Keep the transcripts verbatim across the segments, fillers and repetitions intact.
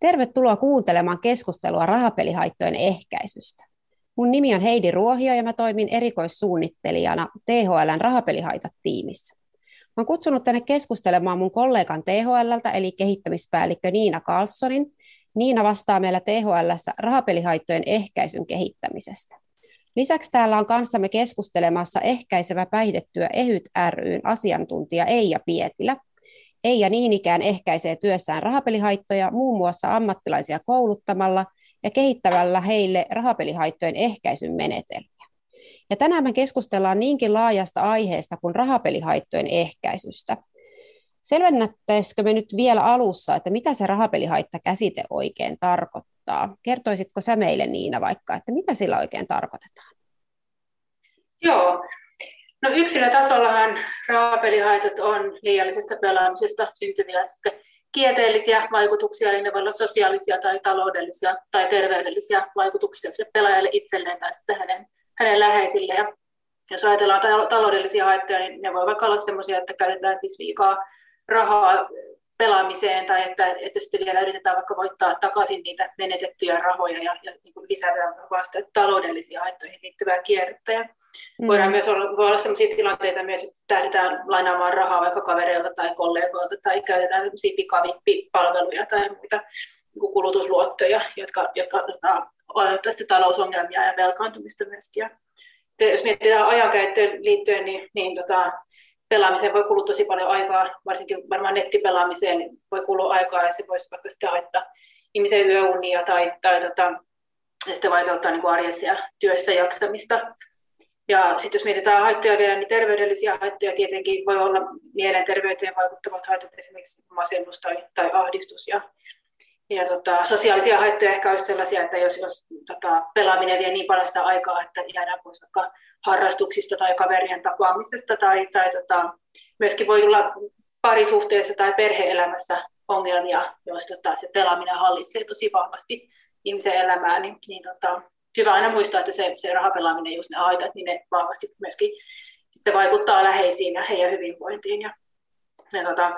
Tervetuloa kuuntelemaan keskustelua rahapelihaittojen ehkäisystä. Mun nimi on Heidi Ruohio ja mä toimin erikoissuunnittelijana T H L:n rahapelihaitat-tiimissä. Mä oon kutsunut tänne keskustelemaan mun kollegan T H L:ltä eli kehittämispäällikkö Niina Karlssonin. Niina vastaa meillä T H L:ssä rahapelihaittojen ehkäisyn kehittämisestä. Lisäksi täällä on kanssamme keskustelemassa ehkäisevä päihdetyö EHYT ry:n asiantuntija Eija Pietilä. Eija niin ikään ehkäisee työssään rahapelihaittoja muun muassa ammattilaisia kouluttamalla ja kehittämällä heille rahapelihaittojen ehkäisyn menetelmiä. Ja tänään me keskustellaan niinkin laajasta aiheesta kuin rahapelihaittojen ehkäisystä. Selvennättäisikö me nyt vielä alussa, että mitä se rahapelihaittakäsite oikein tarkoittaa? Kertoisitko sä meille, Niina, vaikka, että mitä sillä oikein tarkoitetaan? Joo. No yksilötasollahan rahapelihaitot on liiallisesta pelaamisesta syntyviä sitten kielteellisiä vaikutuksia, eli ne voivat olla sosiaalisia tai taloudellisia tai terveydellisiä vaikutuksia sille pelaajalle itselleen tai sitten hänen, hänen läheisille. Ja jos ajatellaan ta- taloudellisia haittoja, niin ne voivat vaikka olla sellaisia, että käytetään siis liikaa rahaa pelaamiseen tai että, että sitten vielä yritetään vaikka voittaa takaisin niitä menetettyjä rahoja ja, ja niin kuin lisätään vasta taloudellisiin haittoihin liittyvää kierrettä. Ja voidaan myös olla, voi olla sellaisia tilanteita myös, että tähdetään lainaamaan rahaa vaikka kavereilta tai kollegoilta tai käytetään sellaisia pikavippipalveluja tai muita niin kulutusluottoja, jotka, jotka aiheuttavat sitten talousongelmia ja velkaantumista myöskin. Ja jos mietitään ajankäyttöön liittyen, niin, niin tota, pelaamiseen voi kulua tosi paljon aikaa, varsinkin varmaan nettipelaamiseen voi kulua aikaa ja se voisi vaikka sitä haittaa ihmisen yöunia tai, tai tota, sitä vaikeuttaa niin kuin arjessa ja työssä jaksamista. Ja sitten jos mietitään haittoja vielä, niin terveydellisiä haittoja tietenkin voi olla mielenterveyteen vaikuttavat haitat, esimerkiksi masennus tai, tai ahdistus. Ja, ja tota, sosiaalisia haittoja ehkä olisi sellaisia, että jos, jos tota, pelaaminen vie niin paljon sitä aikaa, että jäädään pois vaikka harrastuksista tai kaverien tapaamisesta, tai, tai tota, myöskin voi olla parisuhteessa tai perhe-elämässä ongelmia, jos tota, se pelaaminen hallitsee tosi vahvasti ihmisen elämää, niin, niin tota, hyvä aina muistaa, että se, se rahapelaaminen, jos ne haitat, niin ne vahvasti myöskin sitten vaikuttaa läheisiin ja heidän hyvinvointiin. Ja, ja tota,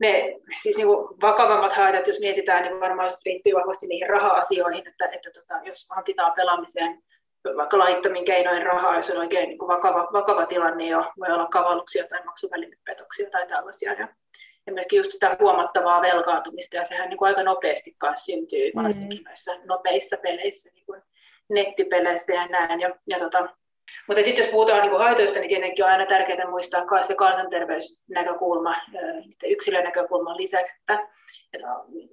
ne siis niin kuin vakavammat haitat, jos mietitään, niin varmaan liittyy vahvasti niihin raha-asioihin, että, että tota, jos hankitaan pelaamiseen vaikka laittomin keinoin rahaa, jos on oikein niin kuin vakava, vakava tilanne jo, voi olla kavalluksia tai maksuvälinepetoksia tai tällaisia. Ja, ja myöskin just sitä huomattavaa velkaantumista, ja sehän niin kuin aika nopeasti kanssa syntyy, varsinkin mm-hmm. noissa nopeissa peleissä. Niin kuin nettipeleissä ja näin. Ja, ja tota. Mutta sitten jos puhutaan niin kuin haitoista, niin tietenkin on aina tärkeää muistaa myös se kansanterveysnäkökulma, yksilön näkökulman lisäksi, että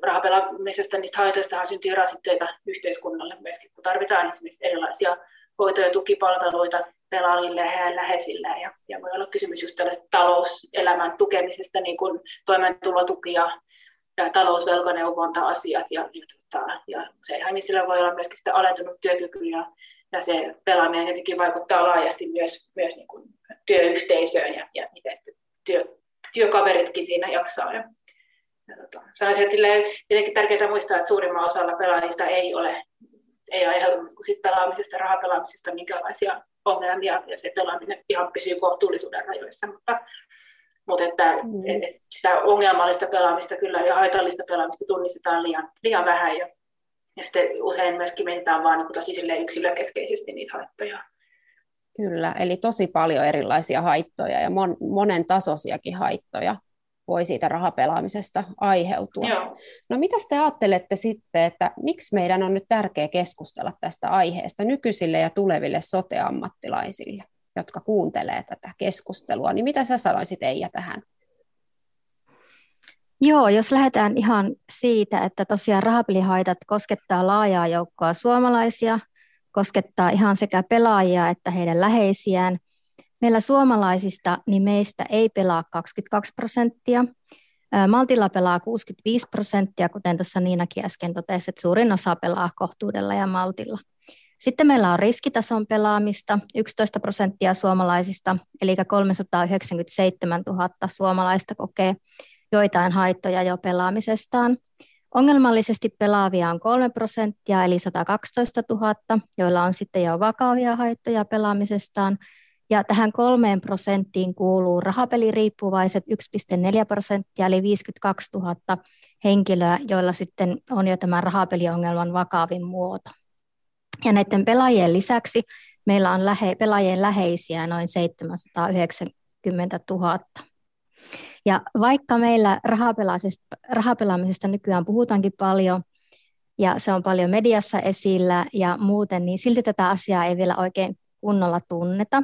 rahapelaamisesta niistä haitoistahan syntyy rasitteita yhteiskunnalle myöskin, kun tarvitaan esimerkiksi erilaisia hoito- ja tukipalveluita pelaajille ja heidän läheisillään. Ja, ja voi olla kysymys just tällaista talouselämän tukemisesta, niin kuin toimeentulotukia, ja talousvelkaneuvonta-asiat ja, ja, ja useinhan sillä voi olla myöskin sitä alentunut työkyky ja, ja se pelaaminen jotenkin vaikuttaa laajasti myös, myös niin kuin työyhteisöön ja, ja miten sitten työ, työkaveritkin siinä jaksaa. Ja, ja tota, sanoisin, että tietenkin tärkeää muistaa, että suurimman osalla pelaajista ei ole, ei aiheudu sit pelaamisesta, rahapelaamisesta minkälaisia ongelmia ja se pelaaminen ihan pysyy kohtuullisuuden rajoissa, mutta Mutta että mm. sitä ongelmallista pelaamista kyllä ja haitallista pelaamista tunnistetaan liian, liian vähän. Ja, ja sitten usein myöskin mietitään vaan niin tosi yksilökeskeisesti niitä haittoja. Kyllä, eli tosi paljon erilaisia haittoja ja mon, monen tasoisiakin haittoja voi siitä rahapelaamisesta aiheutua. Joo. No mitä te ajattelette sitten, että miksi meidän on nyt tärkeää keskustella tästä aiheesta nykyisille ja tuleville sote-ammattilaisille, jotka kuuntelee tätä keskustelua, niin mitä sä sanoisit, Eija, tähän? Joo, jos lähdetään ihan siitä, että tosiaan rahapelihaitat koskettaa laajaa joukkoa suomalaisia, koskettaa ihan sekä pelaajia että heidän läheisiään. Meillä suomalaisista, niin meistä ei pelaa kaksikymmentäkaksi prosenttia. Maltilla pelaa kuusikymmentäviisi prosenttia, kuten tuossa Niinakin äsken totesi, että suurin osa pelaa kohtuudella ja maltilla. Sitten meillä on riskitason pelaamista, yksitoista prosenttia suomalaisista, eli kolmesataayhdeksänkymmentäseitsemäntuhatta suomalaista kokee joitain haittoja jo pelaamisestaan. Ongelmallisesti pelaavia on kolme prosenttia, eli satakaksitoistatuhatta, joilla on sitten jo vakavia haittoja pelaamisestaan. Ja tähän kolmeen prosenttiin kuuluu rahapeliriippuvaiset yksi pilkku neljä prosenttia, eli viisikymmentäkaksituhatta, henkilöä, joilla sitten on jo tämän rahapeliongelman vakavin muoto. Ja näiden pelaajien lisäksi meillä on lähe, pelaajien läheisiä noin seitsemänsataayhdeksänkymmentätuhatta. Ja vaikka meillä rahapelaamisesta nykyään puhutaankin paljon, ja se on paljon mediassa esillä ja muuten, niin silti tätä asiaa ei vielä oikein kunnolla tunneta.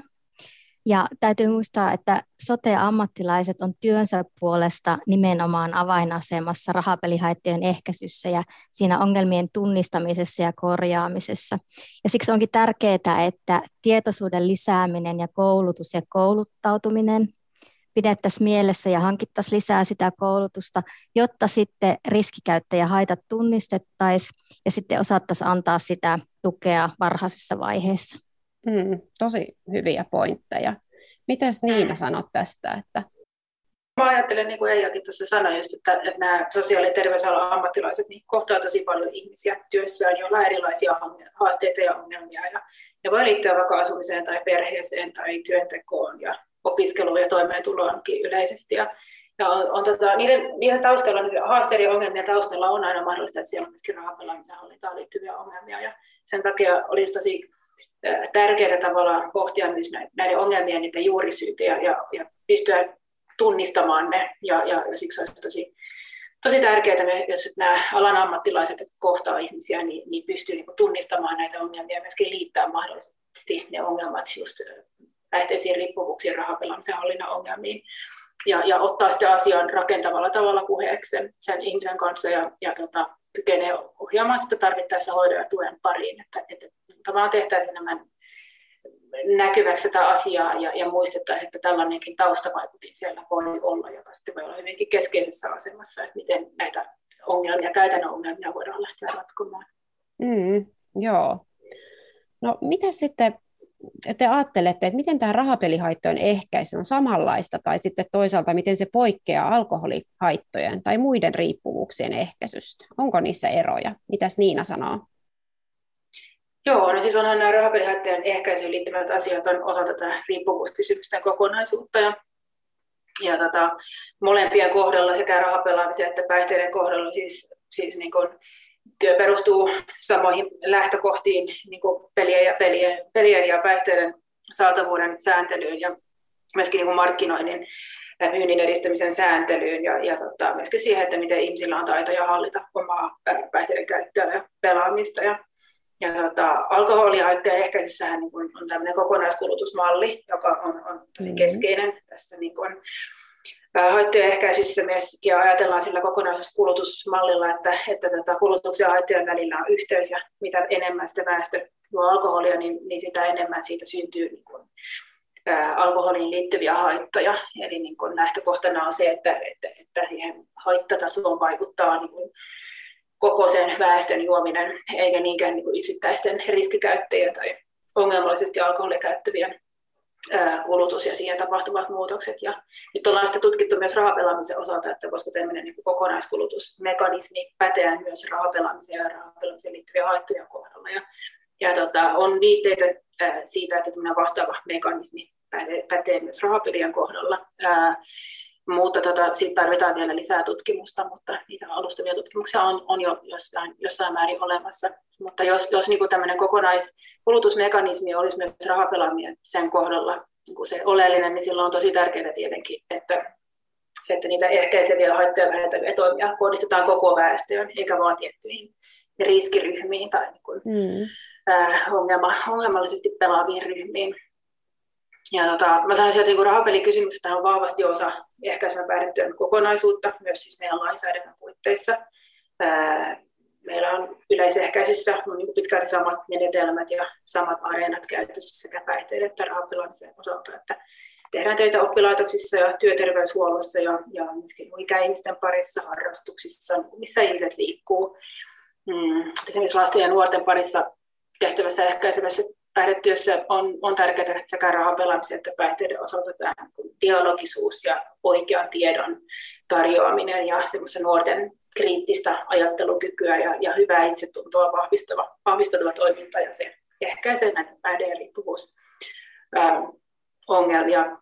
Ja täytyy muistaa, että sote-ammattilaiset on työnsä puolesta nimenomaan avainasemassa rahapelihaittojen ehkäisyssä ja siinä ongelmien tunnistamisessa ja korjaamisessa. Ja siksi onkin tärkeää, että tietoisuuden lisääminen ja koulutus ja kouluttautuminen pidettäisiin mielessä ja hankittaisiin lisää sitä koulutusta, jotta sitten riskikäyttäjähaitat tunnistettaisiin ja sitten osattaisiin antaa sitä tukea varhaisessa vaiheessa. Mm, tosi hyviä pointteja. Mitäs Niina sanot tästä? Että... Mä ajattelen, niin kuin Eijakin tuossa sanoi, just, että, että nämä sosiaali- ja terveysalan ammattilaiset niin kohtaa tosi paljon ihmisiä työssään, joilla on erilaisia haasteita ja ongelmia. Ja ne voi liittyä vaikka asumiseen tai perheeseen tai työntekoon ja opiskeluun ja toimeentuloonkin yleisesti. Ja, ja on, on, tota, niiden, niiden taustalla, haasteiden ja ongelmien taustalla on aina mahdollista, että siellä on myöskin rahapelaamisen hallintaan liittyviä ongelmia. Ja sen takia olisi tosi tärkeää tavallaan pohtia myös näiden ongelmien niitä juurisyitä ja, ja, ja pystyä tunnistamaan ne. Ja, ja, ja siksi olisi tosi, tosi tärkeää, jos nämä alan ammattilaiset kohtaa ihmisiä, niin, niin pystyy niin kuin tunnistamaan näitä ongelmia ja myöskin liittää mahdollisesti ne ongelmat just päihteisiin riippuvuuksiin, rahapelaamisen hallinnan ongelmiin ja, ja ottaa sitä asiaa rakentavalla tavalla puheeksi sen, sen ihmisen kanssa ja, ja tota, kykenee ohjaamaan sitä tarvittaessa hoidon ja tuen pariin. Että, että tämä on tehtävä enemmän näkyväksi tätä asiaa ja, ja muistettaisiin, että tällainenkin taustavaikutin siellä voi olla, joka sitten voi olla hyvinkin keskeisessä asemassa, että miten näitä ongelmia, käytännön ongelmia voidaan lähteä ratkomaan. Mm, joo. No mitä sitten te ajattelette, että miten tämä rahapelihaittojen ehkäisy on samanlaista tai sitten toisaalta miten se poikkeaa alkoholihaittojen tai muiden riippuvuuksien ehkäisystä? Onko niissä eroja? Mitäs Niina sanoo? Joo, no siis onhan nämä rahapelihaittojen ehkäisyyn liittyvät asiat on osa tätä riippuvuuskysymysten kokonaisuutta. Ja, ja tota, molempien kohdalla sekä rahapelaamisen että päihteiden kohdalla siis, siis niin kuin työ perustuu samoihin lähtökohtiin niin kuin pelien ja, pelien, pelien ja päihteiden saatavuuden sääntelyyn ja myöskin niin kuin markkinoinnin ja myynnin edistämisen sääntelyyn ja, ja tota, myöskin siihen, että miten ihmisillä on taitoja hallita omaa päihteiden käyttöä ja pelaamista. Ja, ja tota, alkoholihaittojen ehkäisyssähän niin kuin on tämmöinen kokonaiskulutusmalli, joka on, on tosi keskeinen tässä niin kuin haittojen ehkäisyssä myöskin ajatellaan sillä kokonaiskulutusmallilla, että, että tätä kulutuksen ja haittojen välillä on yhteys ja mitä enemmän sitä väestö juo alkoholia, niin, niin sitä enemmän siitä syntyy niin kuin, ä, alkoholiin liittyviä haittoja. Eli niin kuin lähtökohtana on se, että, että, että siihen haittatasoon vaikuttaa niin kuin koko sen väestön juominen, eikä niinkään niin kuin yksittäisten riskikäyttäjien tai ongelmallisesti alkoholia käyttävien kulutus ja siihen tapahtuvat muutokset. Ja nyt ollaan sitä tutkittu myös rahapelaamisen osalta, että voisiko tämmöinen niin kuin kokonaiskulutusmekanismi päteä myös rahapelaamiseen ja rahapelaamiseen liittyviä haittoja kohdalla. Ja, ja tota, on viitteitä äh, siitä, että tämmöinen vastaava mekanismi pätee, pätee myös rahapelien kohdalla, äh, mutta tota, siitä tarvitaan vielä lisää tutkimusta, mutta niitä alustavia tutkimuksia on, on jo jossain, jossain määrin olemassa. Mutta jos, jos niin kuin tämmöinen kokonaiskulutusmekanismi olisi myös rahapelaaminen sen kohdalla niin kuin se oleellinen, niin silloin on tosi tärkeää tietenkin, että, että niitä ehkäiseviä haittoja vähentäviä toimia kohdistetaan koko väestöön, eikä vaan tiettyihin riskiryhmiin tai niin kuin, mm. äh, ongelma, ongelmallisesti pelaaviin ryhmiin. Ja tota, mä sanoisin, että niin rahapelikysymykset on vahvasti osa ehkäisevän päihdetyön kokonaisuutta, myös siis meidän lainsäädännön puitteissa. Ää, meillä on yleisehkäisyssä on niin pitkälti samat menetelmät ja samat areenat käytössä sekä päihteiden että rahapelaamisen osalta. Että tehdään töitä oppilaitoksissa ja työterveyshuollossa ja, ja myöskin ikäihmisten parissa, harrastuksissa, missä ihmiset liikkuu. Mm, esimerkiksi lasten ja nuorten parissa tehtävässä ehkäisevässä päihdetyössä on, on tärkeää sekä rahapelaamisen että päihteiden osalta tämä dialogisuus ja oikean tiedon tarjoaminen ja semmoisen nuorten kriittistä ajattelukykyä ja, ja hyvää itsetuntoa vahvistava, vahvistava toiminta ja se ehkäisee näitä päihde- ja riippuvuusongelmia.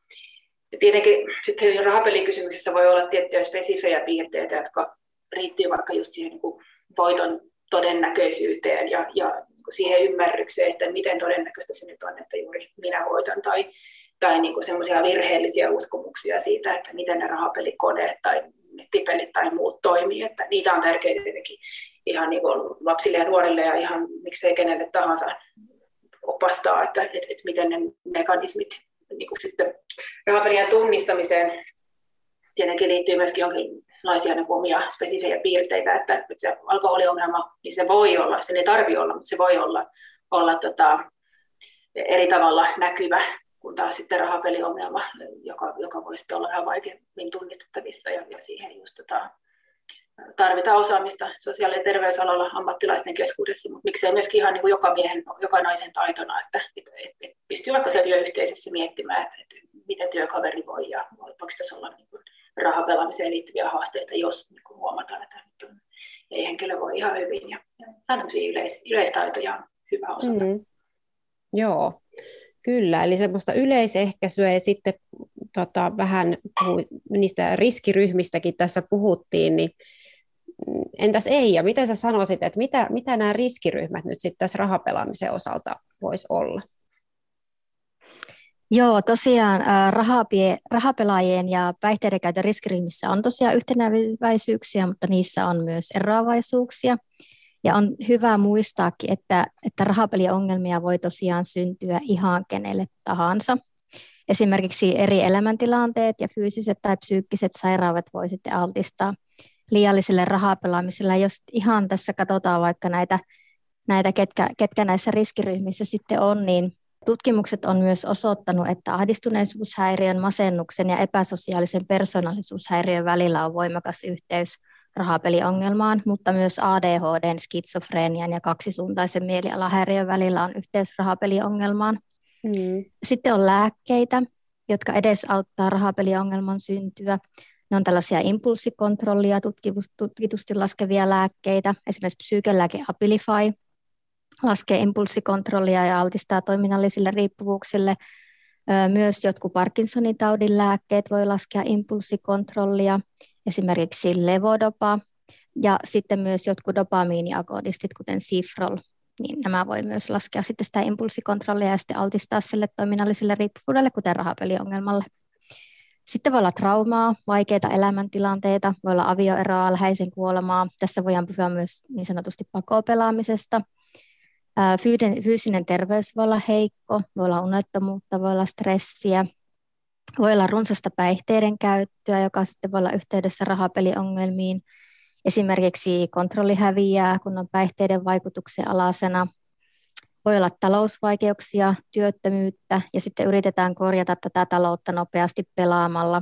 Tietenkin sitten rahapelikysymyksessä voi olla tiettyjä spesifejä piirteitä, jotka riittyy vaikka just siihen niin kuin voiton todennäköisyyteen ja, ja niin kuin siihen ymmärrykseen, että miten todennäköistä se nyt on, että juuri minä voitan, tai, tai niin kuin semmoisia virheellisiä uskomuksia siitä, että miten ne rahapelikoneet tai nettipelit tai muut toimii, että niitä on tärkeää tietenkin ihan niin kuin lapsille ja nuorille ja ihan miksei kenelle tahansa opastaa, että, että, että miten ne mekanismit niin kuin sitten rahapelien tunnistamiseen tietenkin liittyy myöskin jonkinlaisia niin omia spesifejä piirteitä, että se alkoholiongelma, niin se voi olla, sen ei tarvitse olla, mutta se voi olla, olla tota, eri tavalla näkyvä kuin taas sitten rahapeliongelma, joka, joka voi sitten olla vähän vaikeammin tunnistettavissa ja, ja siihen just tota, tarvitaan osaamista sosiaali- ja terveysalalla ammattilaisten keskuudessa, mutta miksei myöskin ihan niin kuin joka miehen, joka naisen taitona, että et, et, et pystyy vaikka siellä työyhteisössä miettimään, että et, miten työkaveri voi ja voiko tässä olla niin kuin rahapelaamiseen liittyviä haasteita, jos niin kuin huomataan, että nyt on, ei henkilö voi ihan hyvin. Ja, ja tämmöisiä yleis, yleistaitoja on hyvä osata. Mm-hmm. Joo, kyllä. Eli semmoista yleisehkäisyä ja sitten tota, vähän puhu, niistä riskiryhmistäkin tässä puhuttiin, niin entäs Eija, miten sä sanoisit, että mitä, mitä nämä riskiryhmät nyt sitten tässä rahapelaamisen osalta voisi olla? Joo, tosiaan rahapie, rahapelaajien ja päihteiden käytön riskiryhmissä on tosiaan yhtenäväisyyksiä, mutta niissä on myös eroavaisuuksia. Ja on hyvä muistaakin, että, että rahapeliongelmia voi tosiaan syntyä ihan kenelle tahansa. Esimerkiksi eri elämäntilanteet ja fyysiset tai psyykkiset sairaudet voi sitten altistaa liialliselle rahapelaamiselle. Jos ihan tässä katsotaan vaikka näitä, näitä ketkä, ketkä näissä riskiryhmissä sitten on, niin tutkimukset on myös osoittanut, että ahdistuneisuushäiriön, masennuksen ja epäsosiaalisen persoonallisuushäiriön välillä on voimakas yhteys rahapeliongelmaan, mutta myös A D H D:n, skitsofrenian ja kaksisuuntaisen mielialahäiriön välillä on yhteys rahapeliongelmaan. Mm. Sitten on lääkkeitä, jotka edesauttaa rahapeliongelman syntyä. Ne on tällaisia impulssikontrollia tutkitusti laskevia lääkkeitä, esimerkiksi psyykelääke Abilify laskee impulssikontrollia ja altistaa toiminnallisille riippuvuuksille. Myös jotkut Parkinsonin taudin lääkkeet voi laskea impulssikontrollia, esimerkiksi levodopa, ja sitten myös jotkut dopamiiniagonistit, kuten Sifrol, niin nämä voi myös laskea sitten sitä impulssikontrollia ja sitten altistaa sille toiminnalliselle riippuvuudelle, kuten rahapeliongelmalle. Sitten voi olla traumaa, vaikeita elämäntilanteita, voi olla avioeroa, läheisen kuolemaa. Tässä voidaan puhua myös niin sanotusti pakopelaamisesta. Fyysinen terveys voi olla heikko, voi olla unettomuutta, voi olla stressiä, voi olla runsasta päihteiden käyttöä, joka sitten voi olla yhteydessä rahapeliongelmiin. Esimerkiksi kontrolli häviää, kun on päihteiden vaikutuksen alaisena. Voi olla talousvaikeuksia, työttömyyttä ja sitten yritetään korjata tätä taloutta nopeasti pelaamalla.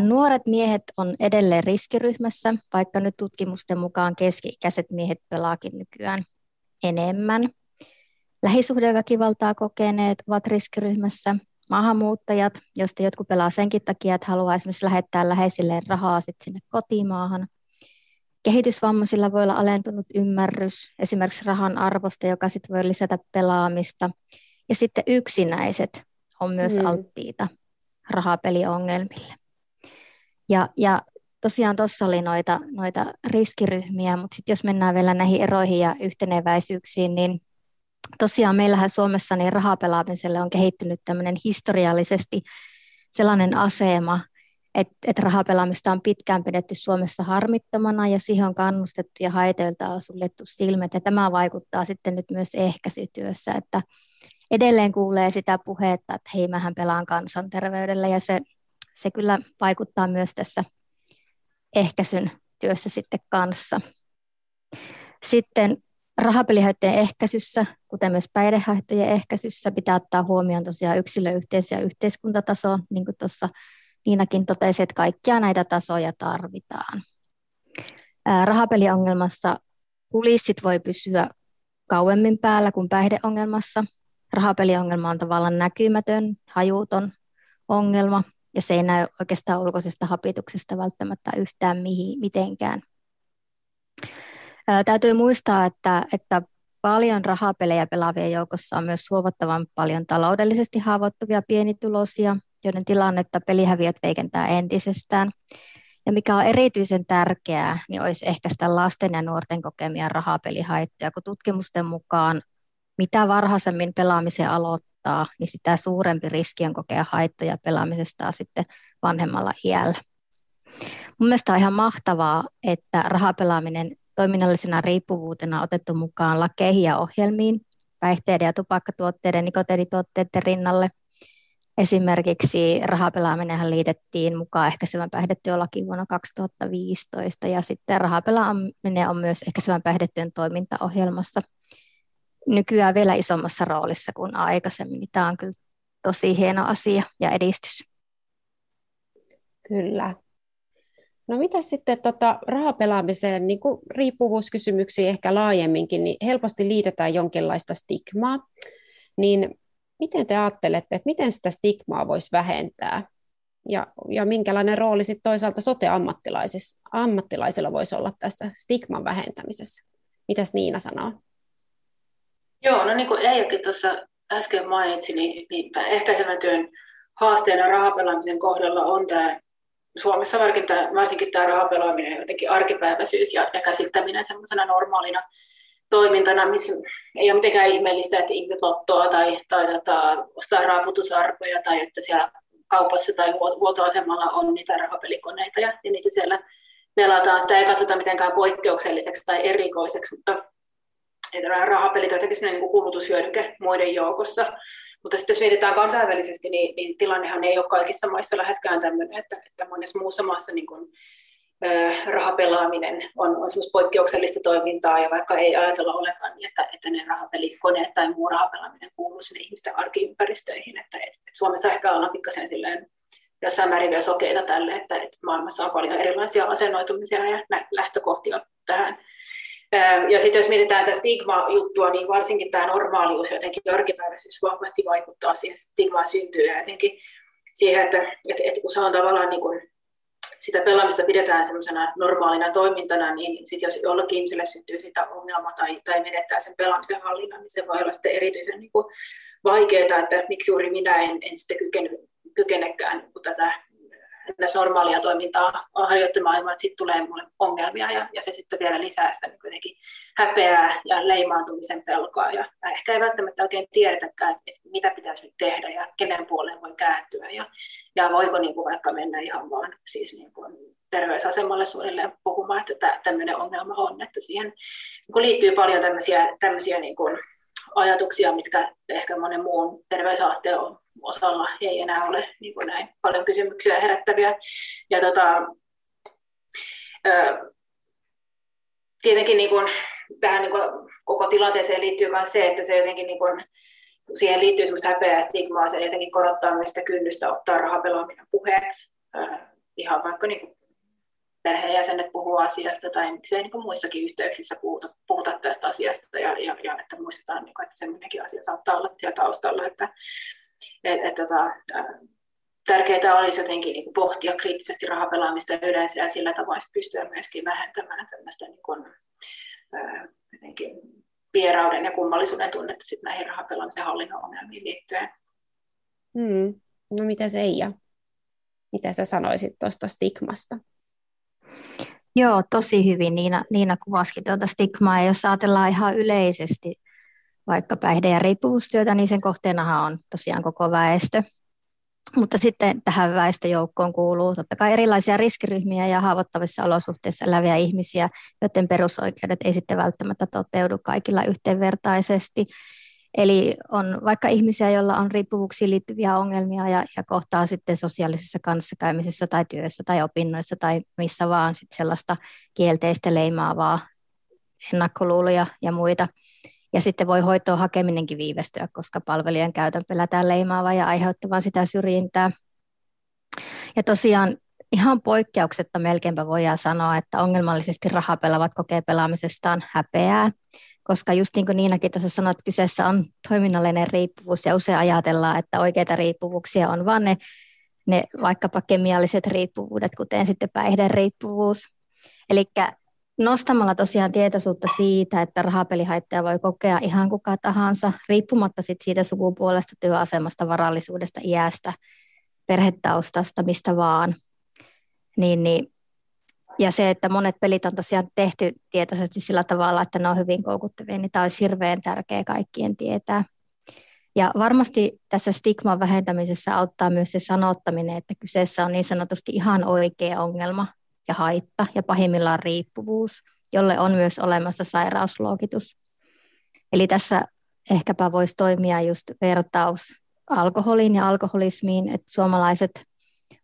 Nuoret miehet on edelleen riskiryhmässä, vaikka nyt tutkimusten mukaan keski-ikäiset miehet pelaakin nykyään enemmän. Lähisuhdeväkivaltaa kokeneet ovat riskiryhmässä. Maahanmuuttajat, joista jotkut pelaa senkin takia, että haluaa esimerkiksi lähettää läheisilleen rahaa sit sinne kotimaahan. Kehitysvammaisilla voi olla alentunut ymmärrys, esimerkiksi rahan arvosta, joka sit voi lisätä pelaamista. Ja sitten yksinäiset on myös mm. alttiita rahapeliongelmille. Ja, ja tosiaan tuossa oli noita, noita riskiryhmiä, mutta sitten jos mennään vielä näihin eroihin ja yhteneväisyyksiin, niin tosiaan meillähän Suomessa niin rahapelaamiselle on kehittynyt tämmöinen historiallisesti sellainen asema, että et rahapelaamista on pitkään pidetty Suomessa harmittomana ja siihen on kannustettu ja haitoilta on suljettu silmät. Ja tämä vaikuttaa sitten nyt myös ehkäisytyössä, että edelleen kuulee sitä puhetta, että hei, mähän pelaan kansanterveydellä ja se, se kyllä vaikuttaa myös tässä ehkäisyn työssä sitten kanssa. Sitten rahapelihaittojen ehkäisyssä, kuten myös päihdehaittojen ehkäisyssä, pitää ottaa huomioon tosiaan yksilöyhteisö- ja yhteiskuntataso, niin kuin tuossa Niinakin totesi, että kaikkia näitä tasoja tarvitaan. Rahapeliongelmassa kulissit voi pysyä kauemmin päällä kuin päihdeongelmassa. Rahapeliongelma on tavallaan näkymätön, hajuton ongelma, ja se ei näy oikeastaan ulkoisesta hapituksesta välttämättä yhtään mihin, mitenkään. Ää, täytyy muistaa, että, että paljon rahapelejä pelaavien joukossa on myös huomattavan paljon taloudellisesti haavoittuvia pienituloisia, joiden tilannetta pelihäviöt veikentää entisestään. Ja mikä on erityisen tärkeää, niin olisi ehkäistä lasten ja nuorten kokemia rahapelihaittoja, kun tutkimusten mukaan mitä varhaisemmin pelaamisen aloittaa, niin sitä suurempi riski on kokea haittoja pelaamisesta sitten vanhemmalla iällä. Mun mielestä on ihan mahtavaa, että rahapelaaminen toiminnallisena riippuvuutena on otettu mukaan lakeihin ja ohjelmiin päihteiden ja tupakkatuotteiden, nikotiinituotteiden rinnalle. Esimerkiksi rahapelaaminenhan liitettiin mukaan ehkäisevän päihdetyölakiin vuonna kaksituhattaviisitoista ja sitten rahapelaaminen on myös ehkäisevän päihdetyön toimintaohjelmassa nykyään vielä isommassa roolissa kuin aikaisemmin. Tämä on kyllä tosi hieno asia ja edistys. Kyllä. No mitä sitten tota, rahapelaamiseen, niin kuin riippuvuuskysymyksiin ehkä laajemminkin, niin helposti liitetään jonkinlaista stigmaa, niin miten te ajattelette, että miten sitä stigmaa voisi vähentää ja, ja minkälainen rooli sitten toisaalta sote-ammattilaisilla voisi olla tässä stigman vähentämisessä? Mitäs Niina sanoo? Joo, no niin kuin Eijakin tuossa äsken mainitsi, niin, niin tämä ehkäisevän työn haasteena rahapelaamisen kohdalla on tämä Suomessa varsinkin tämä rahapelaaminen, jotenkin arkipäiväisyys ja, ja käsittäminen semmoisena normaalina toimintana, missä ei ole mitenkään ihmeellistä, että ihmiset lottoa tai, tai tota, ostaa raaputusarpoja tai että siellä kaupassa tai huoltoasemalla on niitä rahapelikoneita ja, ja niitä siellä pelataan. Sitä ei katsota mitenkään poikkeukselliseksi tai erikoiseksi, mutta rahapelit on jotenkin sellainen niin kulutushyödyke muiden joukossa. Mutta sitten jos mietitään kansainvälisesti, niin, niin tilannehan ei ole kaikissa maissa läheskään tämmöinen, että, että monessa muussa maassa niin kun, äh, rahapelaaminen on, on semmoista poikkeuksellista toimintaa, ja vaikka ei ajatella olekaan niin, että, että ne rahapelikoneet tai muu rahapelaaminen kuuluu sinne ihmisten arkiympäristöihin. Että, et, et Suomessa ehkä ollaan pikkasen silleen jossain määrin vielä sokeita tälle, että et maailmassa on paljon erilaisia asennoitumisia ja lähtökohtia tähän. Ja sitten jos mietitään tätä stigma-juttua, niin varsinkin tämä normaalius ja jotenkin arkipäiväisyys vahvasti vaikuttaa siihen stigmaan syntyyn ja jotenkin siihen, että, että, että kun se on tavallaan niin kuin sitä pelaamista pidetään semmoisena normaalina toimintana, niin sitten jos jollakin ihmiselle syntyy sitä ongelmaa tai, tai menettää sen pelaamisen hallinnan, niin se voi olla sitten erityisen niin kuin vaikeaa, että miksi juuri minä en, en sitten kykene, kykenekään niin kuin tätä tässä normaalia toimintaa harjoittamaan ilman, että siitä tulee mulle ongelmia ja, ja se sitten vielä lisää sitä niin kuitenkin häpeää ja leimaantumisen pelkoa. Ja ehkä ei välttämättä oikein tiedetäkään, että mitä pitäisi nyt tehdä ja kenen puoleen voi kääntyä ja, ja voiko niin kuin vaikka mennä ihan vaan siis niin kuin terveysasemalle suunnilleen puhumaan, että tämmöinen ongelma on. Että siihen niin liittyy paljon tämmöisiä, tämmöisiä niin kuin ajatuksia, mitkä ehkä monen muun terveyshaasteen osalla ei enää ole niin kuin näin paljon kysymyksiä herättäviä. Ja tota, tietenkin niin kuin, tähän niin kuin, koko tilanteeseen liittyy myös se, että se jotenkin, niin kuin, siihen liittyy semmoista häpeää ja stigmaa, se jotenkin korottaa myös sitä kynnystä ottaa rahapelaaminen puheeksi. Ihan vaikka niin kuin perheenjäsenet puhuu asiasta tai miksei niin kuin muissakin yhteyksissä puhuta, puhuta tästä asiasta ja, ja, ja että muistetaan, niin kuin, että semmoinenkin asia saattaa olla siellä taustalla, että Et, et, tota, tärkeää olisi jotenkin niin kuin pohtia kriittisesti rahapelaamista yleensä ja sillä tavalla pystyä myöskin vähentämään tällaista niin kuin, ää, jotenkin vierauden ja kummallisuuden tunnetta sit näihin rahapelaamisen hallinnon ongelmiin liittyen. Hmm. No mitäs Eija? Mitä sä sanoisit tuosta stigmasta? Joo, tosi hyvin Niina, Niina kuvasikin tuota stigmaa. Ja jos ajatellaan ihan yleisesti, vaikka päihde- ja riippuvuustyötä, niin sen kohteenahan on tosiaan koko väestö. Mutta sitten tähän väestöjoukkoon kuuluu totta kai erilaisia riskiryhmiä ja haavoittavissa olosuhteissa eläviä ihmisiä, joiden perusoikeudet ei sitten välttämättä toteudu kaikilla yhdenvertaisesti. Eli on vaikka ihmisiä, joilla on riippuvuuksiin liittyviä ongelmia ja, ja kohtaa sitten sosiaalisessa kanssakäymisessä tai työssä tai opinnoissa tai missä vaan sit sellaista kielteistä leimaavaa ennakkoluuloja ja muita. Ja sitten voi hoitoon hakeminenkin viivästyä, koska palvelujen käytön pelätään leimaavaan ja aiheuttavan sitä syrjintää. Ja tosiaan ihan poikkeuksetta melkeinpä voidaan sanoa, että ongelmallisesti rahapelaavat kokee pelaamisestaan häpeää, koska just niin kuin Niinakin tuossa sanoi, että kyseessä on toiminnallinen riippuvuus ja usein ajatellaan, että oikeita riippuvuuksia on vaan ne, ne vaikkapa kemialliset riippuvuudet, kuten sitten päihderiippuvuus. Elikkä nostamalla tosiaan tietoisuutta siitä, että rahapelihaittoja voi kokea ihan kuka tahansa, riippumatta sit siitä sukupuolesta, työasemasta, varallisuudesta, iästä, perhetaustasta, mistä vaan, niin, niin Ja se, että monet pelit on tosiaan tehty tietoisesti sillä tavalla, että ne on hyvin koukuttavia, niin tämä olisi hirveän tärkeä kaikkien tietää. Ja varmasti tässä stigman vähentämisessä auttaa myös se sanottaminen, että kyseessä on niin sanotusti ihan oikea ongelma ja haitta ja pahimmillaan riippuvuus, jolle on myös olemassa sairausluokitus. Eli tässä ehkäpä voisi toimia just vertaus alkoholiin ja alkoholismiin, että suomalaiset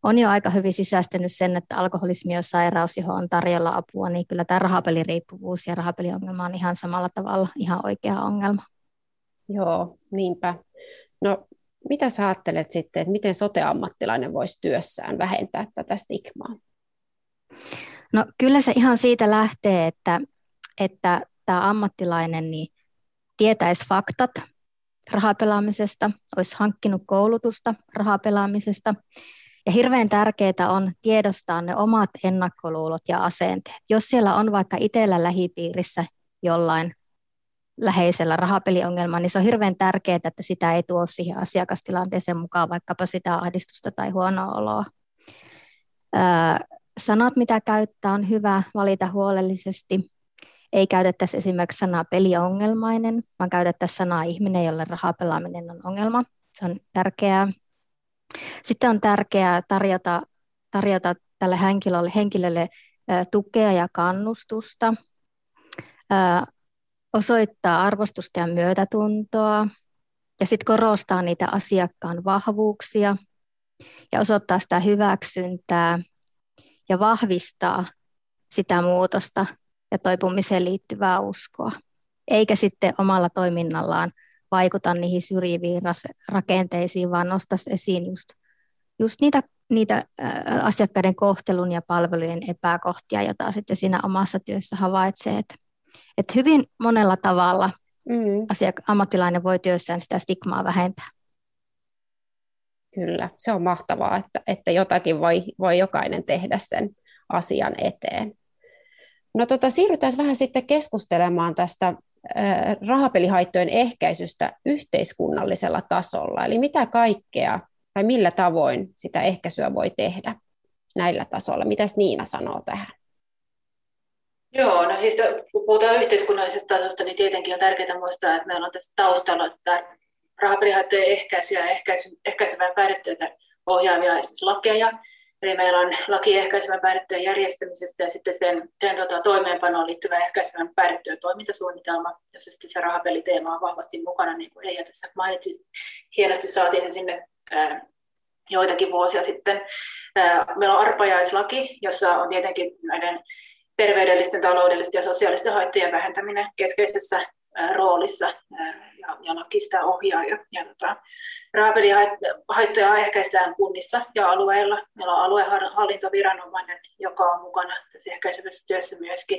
on jo aika hyvin sisäistänyt sen, että alkoholismi on sairaus, johon on tarjolla apua, niin kyllä tämä rahapeliriippuvuus ja rahapeliongelma on ihan samalla tavalla ihan oikea ongelma. Joo, niinpä. No, mitä sä ajattelet sitten, että miten sote-ammattilainen voisi työssään vähentää tätä stigmaa? No kyllä se ihan siitä lähtee, että, että tämä ammattilainen niin tietäisi faktat rahapelaamisesta, olisi hankkinut koulutusta rahapelaamisesta. Ja hirveän tärkeää on tiedostaa ne omat ennakkoluulot ja asenteet. Jos siellä on vaikka itsellä lähipiirissä jollain läheisellä rahapeliongelma, niin se on hirveän tärkeää, että sitä ei tuo siihen asiakastilanteeseen mukaan vaikkapa sitä ahdistusta tai huonoa oloa. Öö, sanat, mitä käyttää, on hyvä valita huolellisesti. Ei käytettäisi esimerkiksi sanaa peliongelmainen, vaan käytettäisiin sanaa ihminen, jolle rahapelaaminen on ongelma. Se on tärkeää. Sitten on tärkeää tarjota, tarjota tälle henkilölle, henkilölle ö, tukea ja kannustusta, ö, osoittaa arvostusta ja myötätuntoa ja sitten korostaa niitä asiakkaan vahvuuksia ja osoittaa sitä hyväksyntää ja vahvistaa sitä muutosta ja toipumiseen liittyvää uskoa, eikä sitten omalla toiminnallaan vaikuta niihin syrjiviin rakenteisiin, vaan nostaisi esiin just, just niitä, niitä asiakkaiden kohtelun ja palvelujen epäkohtia, jota sitten siinä omassa työssä havaitsee. Että et hyvin monella tavalla mm. asiak- ammattilainen voi työssään sitä stigmaa vähentää. Kyllä, se on mahtavaa, että, että jotakin voi, voi jokainen tehdä sen asian eteen. No tota, siirrytään vähän sitten keskustelemaan tästä rahapelihaittojen ehkäisystä yhteiskunnallisella tasolla, eli mitä kaikkea tai millä tavoin sitä ehkäisyä voi tehdä näillä tasolla. Mitäs Niina sanoo tähän? Joo, no siis kun puhutaan yhteiskunnallisesta tasosta, niin tietenkin on tärkeää muistaa, että meillä on tässä taustalla että rahapelihaittojen ehkäisyä ja ehkäisy, ehkäisevää päihdetyötä ohjaavia esimerkiksi lakeja. Eli meillä on laki ehkäisevän päihdetyön järjestämisestä ja sitten sen, sen tota, toimeenpanoon liittyvä ehkäisevän päihdetyön toimintasuunnitelma, jossa sitten se rahapeliteema on vahvasti mukana, niin kuin Eija tässä mainitsi. Hienosti saatiin se sinne ää, joitakin vuosia sitten. Ää, meillä on arpajaislaki, jossa on tietenkin näiden terveydellisten, taloudellisten ja sosiaalisten haittojen vähentäminen keskeisessä ää, roolissa. Ää, ja laki sitä ohjaa. Ja, ja tota, rahapelihaittoja ehkäistään kunnissa ja alueilla. Meillä on aluehallintoviranomainen, joka on mukana tässä ehkäisevässä työssä myöskin.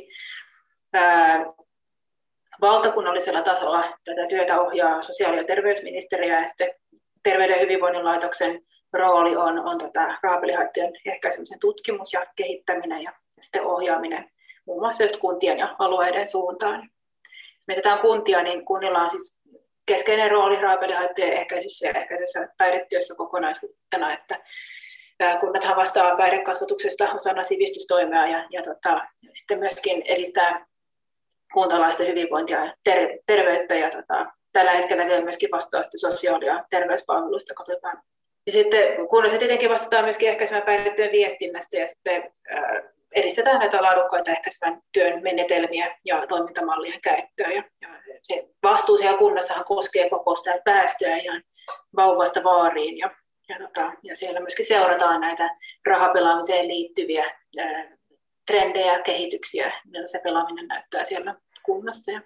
Ää, valtakunnallisella tasolla tätä työtä ohjaa sosiaali- ja terveysministeriö ja sitten Terveyden ja hyvinvoinnin laitoksen rooli on, on tota, rahapelihaittojen ehkäisemisen tutkimus ja kehittäminen ja sitten ohjaaminen muun muassa kuntien ja alueiden suuntaan. Mietitään kuntia, niin kunnilla on siis keskeinen rooli rahapelihaittojen ehkäisyssä ja ehkäisessä päihdetyössä kokonaisuutena, että kunnathan vastaa päihdekasvatuksesta osana sivistystoimea ja, ja tota, sitten myöskin edistää kuntalaisten hyvinvointia ja ter- terveyttä ja tota, tällä hetkellä vielä myöskin vastaa sosiaali- ja terveyspalveluista katsotaan. Ja sitten kunnassa tietenkin vastataan myöskin ehkäisevän päihdetyön viestinnästä ja sitten äh, edistetään näitä laadukkaita ehkäisevän työn menetelmiä ja toimintamallien käyttöä. Ja se vastuu siellä kunnassahan koskee koko sitä väestöä ihan vauvasta vaariin. Ja, ja, tota, ja siellä myöskin seurataan näitä rahapelaamiseen liittyviä ää, trendejä ja kehityksiä, millä se pelaaminen näyttää siellä kunnassa. Ja.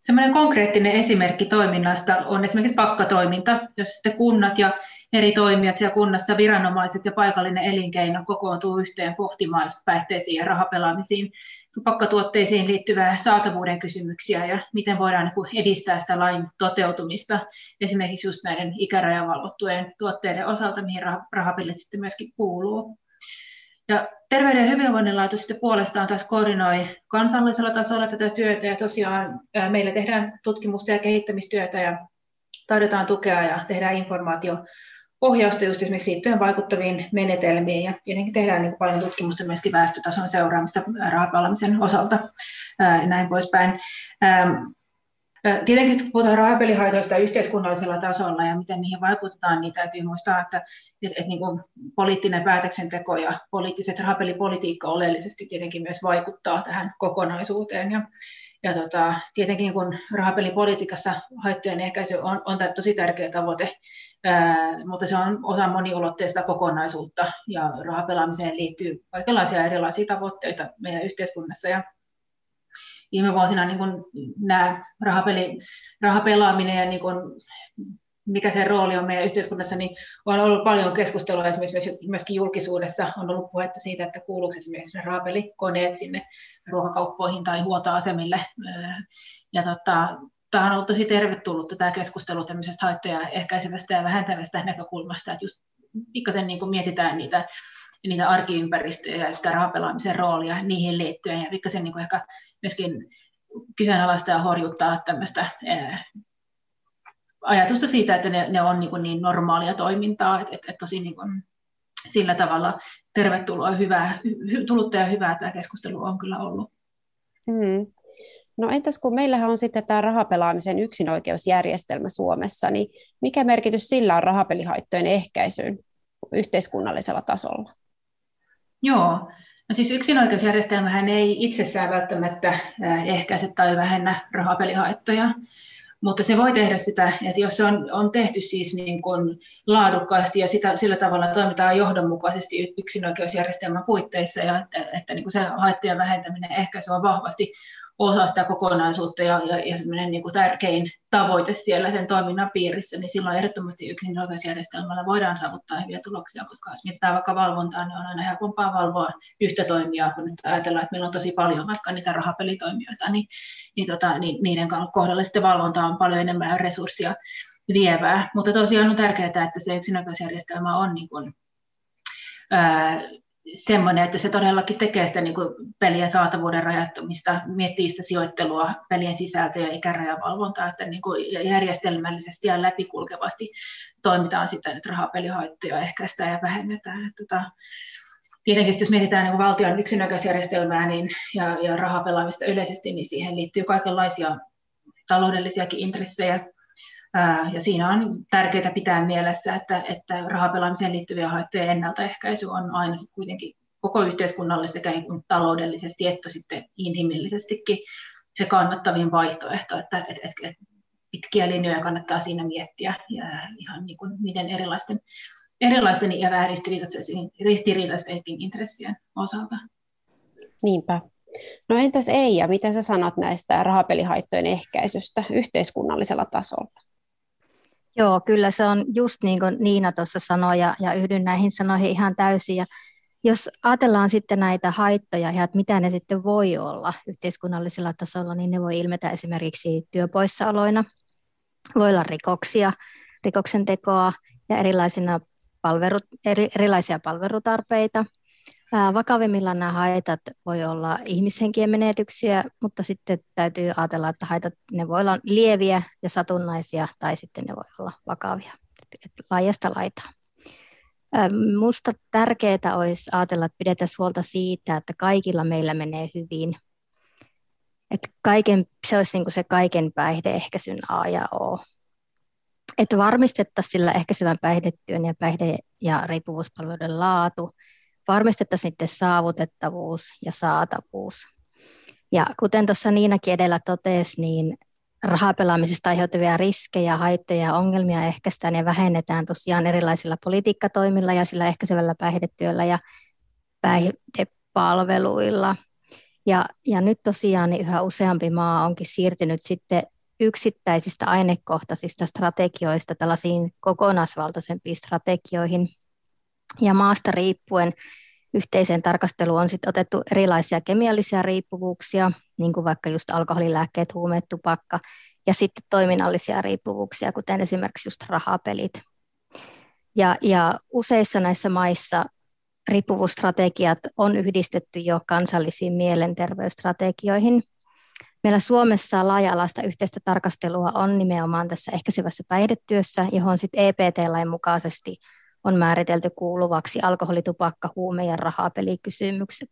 Sellainen konkreettinen esimerkki toiminnasta on esimerkiksi pakkatoiminta, jossa kunnat ja eri toimijat siellä kunnassa, viranomaiset ja paikallinen elinkeino kokoontuu yhteen pohtimaan päihteisiin ja rahapelaamisiin, pakkatuotteisiin liittyvää saatavuuden kysymyksiä ja miten voidaan edistää sitä lain toteutumista. Esimerkiksi just näiden ikärajavalvottujen tuotteiden osalta, mihin rahapelit sitten myöskin kuuluu. Ja Terveyden ja hyvinvoinnin laitos sitten puolestaan taas koordinoi kansallisella tasolla tätä työtä ja tosiaan meillä tehdään tutkimusta ja kehittämistyötä ja tarjotaan tukea ja tehdään informaatio ohjausta just esimerkiksi liittyen vaikuttaviin menetelmiin, ja tietenkin tehdään niin paljon tutkimusta myöskin väestötason seuraamista raapalaamisen osalta ja näin poispäin. Tietenkin kun puhutaan rahapelihaitoista yhteiskunnallisella tasolla ja miten niihin vaikutetaan, niin täytyy muistaa, että, että, että niin kuin poliittinen päätöksenteko ja poliittiset rahapelipolitiikka oleellisesti tietenkin myös vaikuttaa tähän kokonaisuuteen. Ja, ja tota, tietenkin kun rahapelipolitiikassa haittojen ehkäisy on, on tosi tärkeä tavoite, ää, mutta se on osa moniulotteista kokonaisuutta ja rahapelaamiseen liittyy kaikenlaisia erilaisia tavoitteita meidän yhteiskunnassa. Ja viime vuosina niin kun nämä rahapeli, rahapelaaminen ja niin kun mikä sen rooli on meidän yhteiskunnassa, niin on ollut paljon keskustelua esimerkiksi myöskin julkisuudessa. On ollut puhetta siitä, että kuuluuko esimerkiksi rahapelikoneet sinne ruokakauppoihin tai huoltoasemille. Ja tota, tämä on ollut tosi tervetullutta tämä keskustelu tämmöisestä haittoja ehkäisevästä ja vähentävästä näkökulmasta, että just pikkasen niin kun mietitään niitä, niitä arkiympäristöjä ja sitä rahapelaamisen roolia niihin liittyen, ja pikkasen niin kuin ehkä myöskin kyseenalaista ja horjuttaa tämmöistä ää, ajatusta siitä, että ne, ne on niin, niin normaalia toimintaa, että et, et tosi niin kuin sillä tavalla tervetuloa hyvää, hy, tulutta ja hyvää tämä keskustelu on kyllä ollut. Mm. No entäs kun meillähän on sitten tämä rahapelaamisen yksinoikeusjärjestelmä Suomessa, niin mikä merkitys sillä on rahapelihaittojen ehkäisyyn yhteiskunnallisella tasolla? Joo. No siis yksinoikeusjärjestelmähän ei itsessään välttämättä ehkäise tai vähennä rahapelihaittoja, mutta se voi tehdä sitä, että jos se on, on tehty siis niin kuin laadukkaasti ja sitä, sillä tavalla toimitaan johdonmukaisesti yksinoikeusjärjestelmän puitteissa, ja että, että niin kuin se haittojen vähentäminen ehkäisy on vahvasti osa sitä kokonaisuutta ja, ja, ja semmoinen niin kuin tärkein tavoite siellä sen toiminnan piirissä, niin silloin ehdottomasti yksinoikeusjärjestelmällä voidaan saavuttaa hyviä tuloksia, koska jos mietitään vaikka valvontaa, niin on aina helpompaa valvoa yhtä toimijaa, kun nyt ajatellaan, että meillä on tosi paljon vaikka niitä rahapelitoimijoita, niin, niin, tota, niin niiden kohdalla sitten valvontaa on paljon enemmän resurssia vievää, mutta tosiaan on tärkeää, että se yksinoikeusjärjestelmä on niin kuin, ää, semmoinen, että se todellakin tekee sitä niin kuin pelien saatavuuden rajoittamista, miettii sitä sijoittelua, pelien sisältöä ja ikärajavalvontaa, että niin kuin järjestelmällisesti ja läpikulkevasti toimitaan sitä, että rahapelihaittoja ehkäistään ja vähennetään. Tota, tietenkin jos mietitään niin kuin valtion yksinoikeusjärjestelmää niin, ja, ja rahapelaamista yleisesti, niin siihen liittyy kaikenlaisia taloudellisiakin intressejä. Ja siinä on tärkeää pitää mielessä, että, että rahapelaamiseen liittyviä haittojen ennaltaehkäisy on aina kuitenkin koko yhteiskunnalle sekä niin kuin taloudellisesti että sitten inhimillisestikin se kannattavin vaihtoehto, että, että, että pitkiä linjoja kannattaa siinä miettiä ja ihan niin kuin niiden erilaisten, erilaisten ja vähän ristiriitaistenkin intressien osalta. Niinpä. No entäs Eija, mitä sä sanot näistä rahapelihaittojen ehkäisystä yhteiskunnallisella tasolla? Joo, kyllä se on just niin kuin Niina tuossa sanoi, ja, ja yhdyn näihin sanoihin ihan täysin. Ja jos ajatellaan sitten näitä haittoja ja että mitä ne sitten voi olla yhteiskunnallisella tasolla, niin ne voi ilmetä esimerkiksi työpoissaoloina, voi olla rikoksia, rikoksentekoa ja erilaisina palvelut, eri, erilaisia palvelutarpeita. Vakavimmilla nämä haitat voi olla ihmishenkien menetyksiä, mutta sitten täytyy ajatella, että haitat ne voi olla lieviä ja satunnaisia tai sitten ne voi olla vakavia, että laajasta laitaan. Minusta tärkeää olisi ajatella, että pidetään huolta siitä, että kaikilla meillä menee hyvin. Että kaiken, se olisi niin kuin se kaiken päihdeehkäisyn A ja O. Että varmistettaisiin sillä ehkäisevän päihdetyön ja päihde- ja riippuvuuspalveluiden laatu. Varmistettaisiin sitten saavutettavuus ja saatavuus. Ja kuten tuossa Niinakin edellä totesi, niin rahapelaamisesta aiheutuvia riskejä, haittoja ja ongelmia ehkäistään ja vähennetään tosiaan erilaisilla politiikkatoimilla ja sillä ehkäisevällä päihdetyöllä ja päihdepalveluilla. Ja, ja nyt tosiaan niin yhä useampi maa onkin siirtynyt sitten yksittäisistä ainekohtaisista strategioista tällaisiin kokonaisvaltaisempiin strategioihin. Ja maasta riippuen yhteiseen tarkasteluun on sitten otettu erilaisia kemiallisia riippuvuuksia, niin kuin vaikka just alkoholilääkkeet, huumeet, tupakka, ja sitten toiminnallisia riippuvuuksia, kuten esimerkiksi just rahapelit. Ja, ja useissa näissä maissa riippuvuusstrategiat on yhdistetty jo kansallisiin mielenterveysstrategioihin. Meillä Suomessa laaja-alaista yhteistä tarkastelua on nimenomaan tässä ehkäisevässä päihdetyössä, johon sitten E P T-lain mukaisesti on määritelty kuuluvaksi alkoholi, tupakka, huume- ja rahapelikysymykset.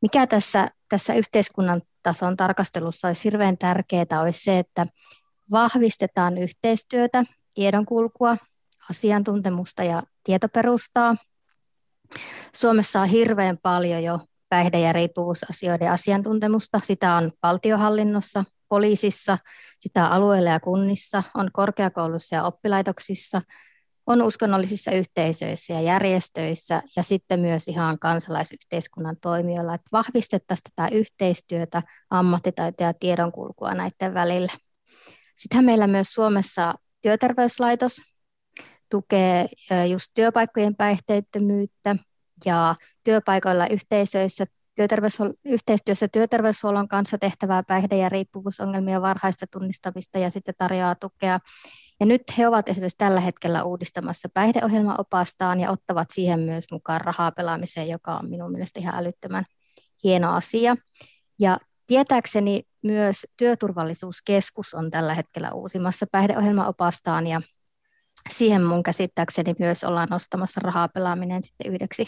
Mikä tässä, tässä yhteiskunnan tason tarkastelussa olisi hirveän tärkeää, olisi se, että vahvistetaan yhteistyötä, tiedonkulkua, asiantuntemusta ja tietoperustaa. Suomessa on hirveän paljon jo päihde- ja riippuvuusasioiden asiantuntemusta. Sitä on valtiohallinnossa, poliisissa, sitä on alueilla ja kunnissa, on korkeakouluissa ja oppilaitoksissa, on uskonnollisissa yhteisöissä ja järjestöissä ja sitten myös ihan kansalaisyhteiskunnan toimijoilla, että vahvistettaisiin tätä yhteistyötä, ammattitaitoa ja tiedonkulkua näiden välillä. Sittenhän meillä myös Suomessa työterveyslaitos tukee just työpaikkojen päihteettömyyttä ja työpaikoilla yhteisöissä, työterveyshuol- yhteistyössä työterveyshuollon kanssa tehtävää päihde- ja riippuvuusongelmia varhaista tunnistamista ja sitten tarjoaa tukea. Ja nyt he ovat esimerkiksi tällä hetkellä uudistamassa päihdeohjelmaopastaan ja ottavat siihen myös mukaan rahaa pelaamiseen, joka on minun mielestäni ihan älyttömän hieno asia. Ja tietääkseni myös työturvallisuuskeskus on tällä hetkellä uusimassa päihdeohjelmaopastaan ja siihen mun käsittääkseni myös ollaan nostamassa rahaa pelaaminen sitten yhdeksi,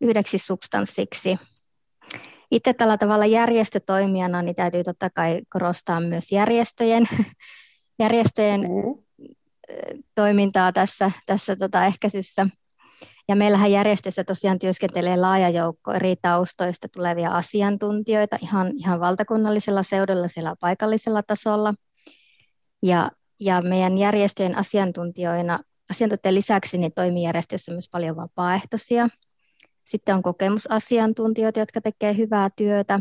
yhdeksi substanssiksi. Itse tällä tavalla järjestötoimijana niin täytyy totta kai korostaa myös järjestöjen, järjestöjen mm. toimintaa tässä, tässä tota ehkäisyssä. Ja meillähän järjestössä tosiaan työskentelee laaja joukko eri taustoista tulevia asiantuntijoita ihan, ihan valtakunnallisella seudulla, siellä paikallisella tasolla. Ja Ja meidän järjestöjen asiantuntijoina, asiantuntijoiden lisäksi niin toimii järjestöissä myös paljon vapaaehtoisia. Sitten on kokemusasiantuntijoita, jotka tekevät hyvää työtä.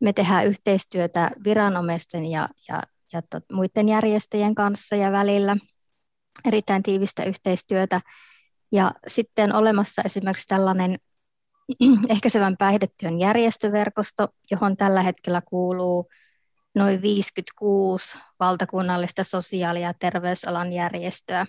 Me tehdään yhteistyötä viranomaisten ja, ja, ja tot, muiden järjestöjen kanssa ja välillä. Erittäin tiivistä yhteistyötä. Ja sitten on olemassa esimerkiksi tällainen ehkäisevän päihdetyön järjestöverkosto, johon tällä hetkellä kuuluu noin viisikymmentäkuusi valtakunnallista sosiaali- ja terveysalan järjestöä.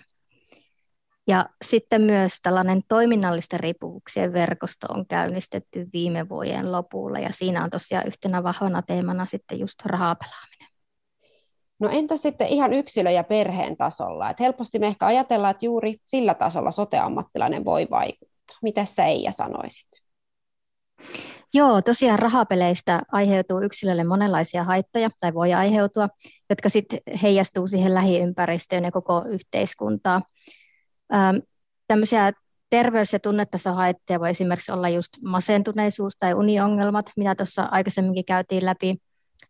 Ja sitten myös tällainen toiminnallisten riippuvuuksien verkosto on käynnistetty viime vuoden lopulla, ja siinä on tosiaan yhtenä vahvana teemana sitten just rahaa pelaaminen. No entä sitten ihan yksilö- ja perheen tasolla? Et helposti me ehkä ajatellaan, että juuri sillä tasolla sote-ammattilainen voi vaikuttaa. Mitäs sä Eija sanoisit? Joo, tosiaan rahapeleistä aiheutuu yksilölle monenlaisia haittoja, tai voi aiheutua, jotka sitten heijastuu siihen lähiympäristöön ja koko yhteiskuntaa. Ähm, tämmöisiä terveys- ja tunnetasohaittoja voi esimerkiksi olla just masentuneisuus tai uniongelmat, mitä tuossa aikaisemminkin käytiin läpi.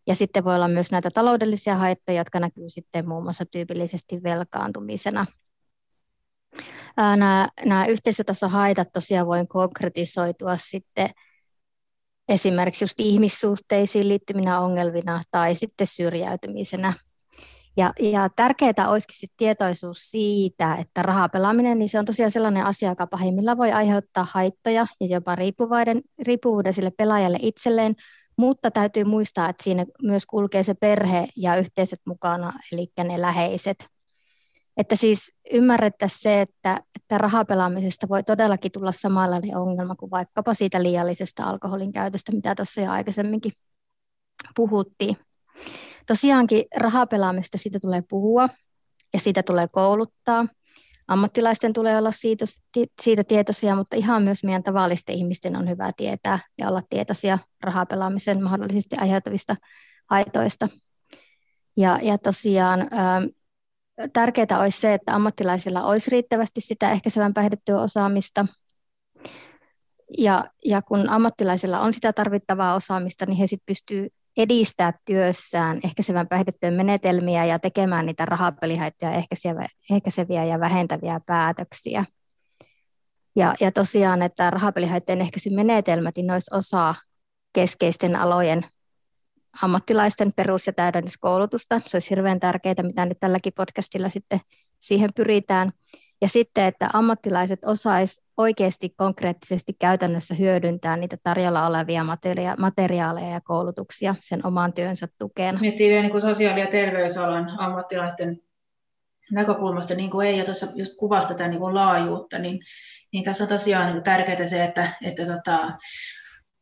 Ja sitten voi olla myös näitä taloudellisia haittoja, jotka näkyy sitten muun muassa tyypillisesti velkaantumisena. Äh, nämä, nämä yhteisötasohaitat tosiaan voi konkretisoitua sitten esimerkiksi just ihmissuhteisiin liittyminä ongelmina tai sitten syrjäytymisenä. Ja, ja tärkeää olisikin sit tietoisuus siitä, että rahapelaaminen niin se on tosiaan sellainen asia, joka pahimmillaan voi aiheuttaa haittoja ja jopa riippuvuuden sille pelaajalle itselleen, mutta täytyy muistaa, että siinä myös kulkee se perhe ja yhteisöt mukana, eli ne läheiset. Että siis ymmärrettäisiin se, että, että rahapelaamisesta voi todellakin tulla samanlainen ongelma kuin vaikkapa siitä liiallisesta alkoholin käytöstä, mitä tuossa jo aikaisemminkin puhuttiin. Tosiaankin rahapelaamista siitä tulee puhua ja siitä tulee kouluttaa. Ammattilaisten tulee olla siitä, siitä tietoisia, mutta ihan myös meidän tavallisten ihmisten on hyvä tietää ja olla tietoisia rahapelaamisen mahdollisesti aiheuttavista haitoista. Ja, ja tosiaan tärkeää olisi se, että ammattilaisilla olisi riittävästi sitä ehkäisevän päihdetyön osaamista. Ja, ja kun ammattilaisilla on sitä tarvittavaa osaamista, niin he sitten pystyvät edistämään työssään ehkäisevän päihdetyön menetelmiä ja tekemään niitä rahapelihaittoja ehkäiseviä, ehkäiseviä ja vähentäviä päätöksiä. Ja, ja tosiaan, että rahapelihaittojen ehkäisymenetelmät niin olisi osa keskeisten alojen ammattilaisten perus- ja täydennyskoulutusta. Se olisi hirveän tärkeää, mitä nyt tälläkin podcastilla sitten siihen pyritään. Ja sitten, että ammattilaiset osaisivat oikeasti konkreettisesti käytännössä hyödyntää niitä tarjolla olevia materia- materiaaleja ja koulutuksia sen oman työnsä tukena. Miettii vielä niin sosiaali- ja terveysalan ammattilaisten näkökulmasta, niin kuin Eija tuossa just kuvasi tätä niin kuin laajuutta, niin, niin tässä on tosiaan niin tärkeää se, että, että tota,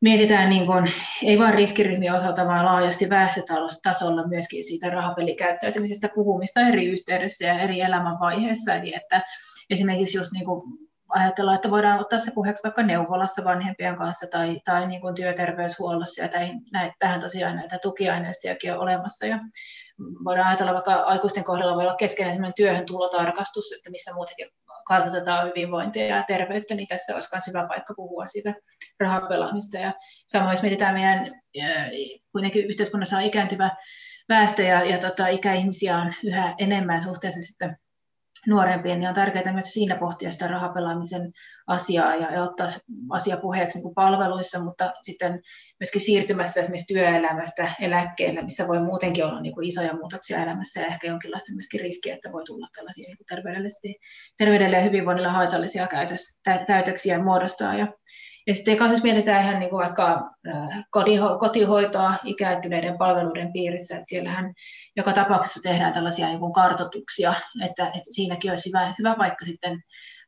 mietitään niin kuin, ei vain riskiryhmien osalta, vaan laajasti väestötasolla myöskin siitä rahapelikäyttäytymisestä puhumista eri yhteydessä ja eri elämänvaiheessa. Eli että esimerkiksi just niin kuin ajatellaan, että voidaan ottaa se puheeksi vaikka neuvolassa vanhempien kanssa tai, tai niin kuin työterveyshuollossa, ja näin, tähän tosiaan näitä tukiaineistojakin on olemassa. Ja voidaan ajatella vaikka aikuisten kohdalla voi olla keskeinen sellainen työhön tulotarkastus, että missä muutenkin kartoitetaan hyvinvointia ja terveyttä, niin tässä olisi myös hyvä paikka puhua siitä rahapelaamista. Ja samoin jos mietitään meidän, kuitenkin yhteiskunnassa on ikääntyvä väestö ja, ja tota, ikäihmisiä on yhä enemmän suhteessa sitten nuorempien, niin on tärkeää myös siinä pohtia sitä rahapelaamisen asiaa ja, ja ottaa se asia puheeksi niin palveluissa, mutta sitten myöskin siirtymässä esimerkiksi työelämästä eläkkeelle, missä voi muutenkin olla niin kuin isoja muutoksia elämässä ja ehkä jonkinlaista myöskin riskiä, että voi tulla tällaisia niin kuin terveydelle ja hyvinvoinnilla haitallisia käytös, tä, käytöksiä muodostaa. Ja, ja sitten jos mietitään ihan niin kuin vaikka kodiho, kotihoitoa ikääntyneiden palveluiden piirissä, että siellähän joka tapauksessa tehdään tällaisia niin kuin kartoituksia, että, että siinäkin olisi hyvä, hyvä paikka sitten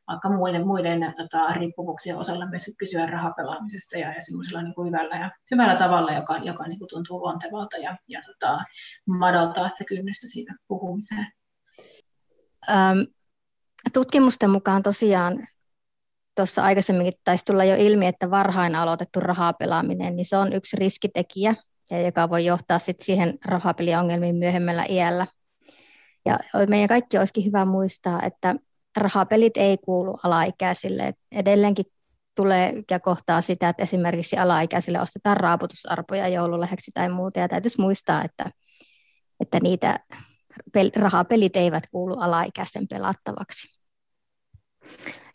vaikka muiden, muiden tota, riippuvuuksien osalla myös kysyä rahapelaamisesta ja, ja semmoisella niin kuin hyvällä, ja, hyvällä tavalla, joka, joka niin kuin tuntuu luontevalta ja, ja tota, madaltaa sitä kynnystä siitä puhumiseen. Ähm, tutkimusten mukaan tosiaan tuossa aikaisemminkin taisi tulla jo ilmi, että varhain aloitettu rahapelaaminen, niin se on yksi riskitekijä, joka voi johtaa sit siihen rahapeliongelmiin myöhemmällä iällä. Ja meidän kaikki olisikin hyvä muistaa, että rahapelit ei kuulu alaikäisille. Edelleenkin tulee ja kohtaa sitä, että esimerkiksi alaikäisille ostetaan raaputusarpoja joululahjaksi tai muuta. Ja täytyisi muistaa, että, että niitä rahapelit eivät kuulu alaikäisten pelattavaksi.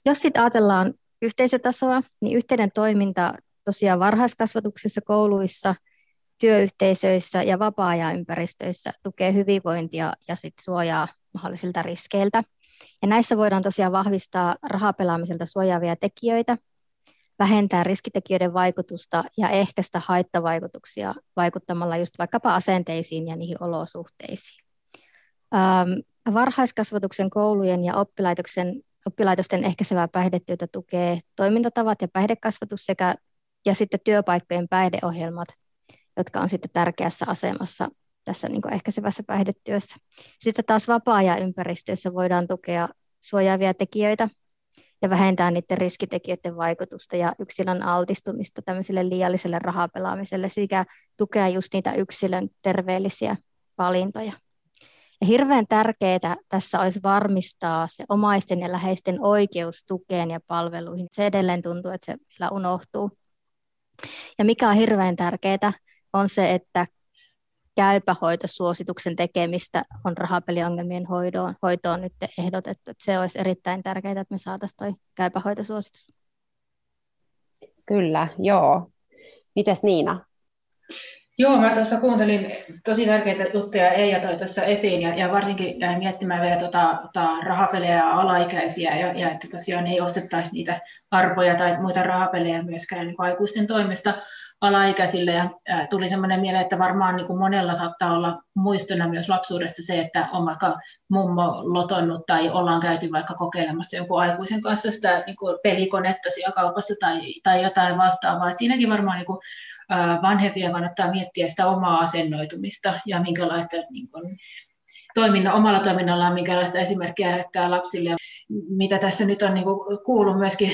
Jos sitten ajatellaan yhteisötasoa, niin yhteinen toiminta tosiaan varhaiskasvatuksessa, kouluissa, työyhteisöissä ja vapaa-ajan ympäristöissä tukee hyvinvointia ja sit suojaa mahdollisilta riskeiltä. Ja näissä voidaan tosiaan vahvistaa rahapelaamiselta suojaavia tekijöitä, vähentää riskitekijöiden vaikutusta ja ehkäistä haittavaikutuksia vaikuttamalla just vaikkapa asenteisiin ja niihin olosuhteisiin. Ähm, varhaiskasvatuksen, koulujen ja oppilaitoksen Oppilaitosten ehkäisevää päihdetyötä tukee toimintatavat ja päihdekasvatus sekä ja sitten työpaikkojen päihdeohjelmat, jotka on sitten tärkeässä asemassa tässä niin kuin ehkäisevässä päihdetyössä. Sitten taas vapaa-ajan ympäristöissä voidaan tukea suojaavia tekijöitä ja vähentää niiden riskitekijöiden vaikutusta ja yksilön altistumista tämmöiselle liialliselle rahapelaamiselle sekä tukea just niitä yksilön terveellisiä valintoja. Ja hirveän tärkeää tässä olisi varmistaa se omaisten ja läheisten oikeus tukeen ja palveluihin. Se edelleen tuntuu, että se vielä unohtuu. Ja mikä on hirveän tärkeää, on se, että käypähoitosuosituksen tekemistä on rahapeliongelmien hoitoon, hoitoon nyt ehdotettu. Että se olisi erittäin tärkeää, että me saataisiin toi käypähoitosuositus. Kyllä, joo. Mites Niina? Joo, mä tuossa kuuntelin tosi tärkeitä juttuja Eija toi tuossa esiin ja, ja varsinkin jäin miettimään vielä tota, tota rahapelejä ja alaikäisiä ja, ja että tosiaan ei ostettaisi niitä arpoja tai muita rahapelejä myöskään niin kuin aikuisten toimesta alaikäisille. Ja, ää, tuli semmoinen mieleen, että varmaan niin kuin monella saattaa olla muistona myös lapsuudesta se, että on vaikka mummo lotonnut tai ollaan käyty vaikka kokeilemassa jonkun aikuisen kanssa sitä niin kuin pelikonetta siellä kaupassa tai, tai jotain vastaavaa. Et siinäkin varmaan niin kuin vanhempia kannattaa miettiä sitä omaa asennoitumista ja minkälaista niin kuin, toiminna, omalla toiminnallaan minkälaista esimerkkiä näyttää lapsille. Mitä tässä nyt on niin kuin, kuullut myöskin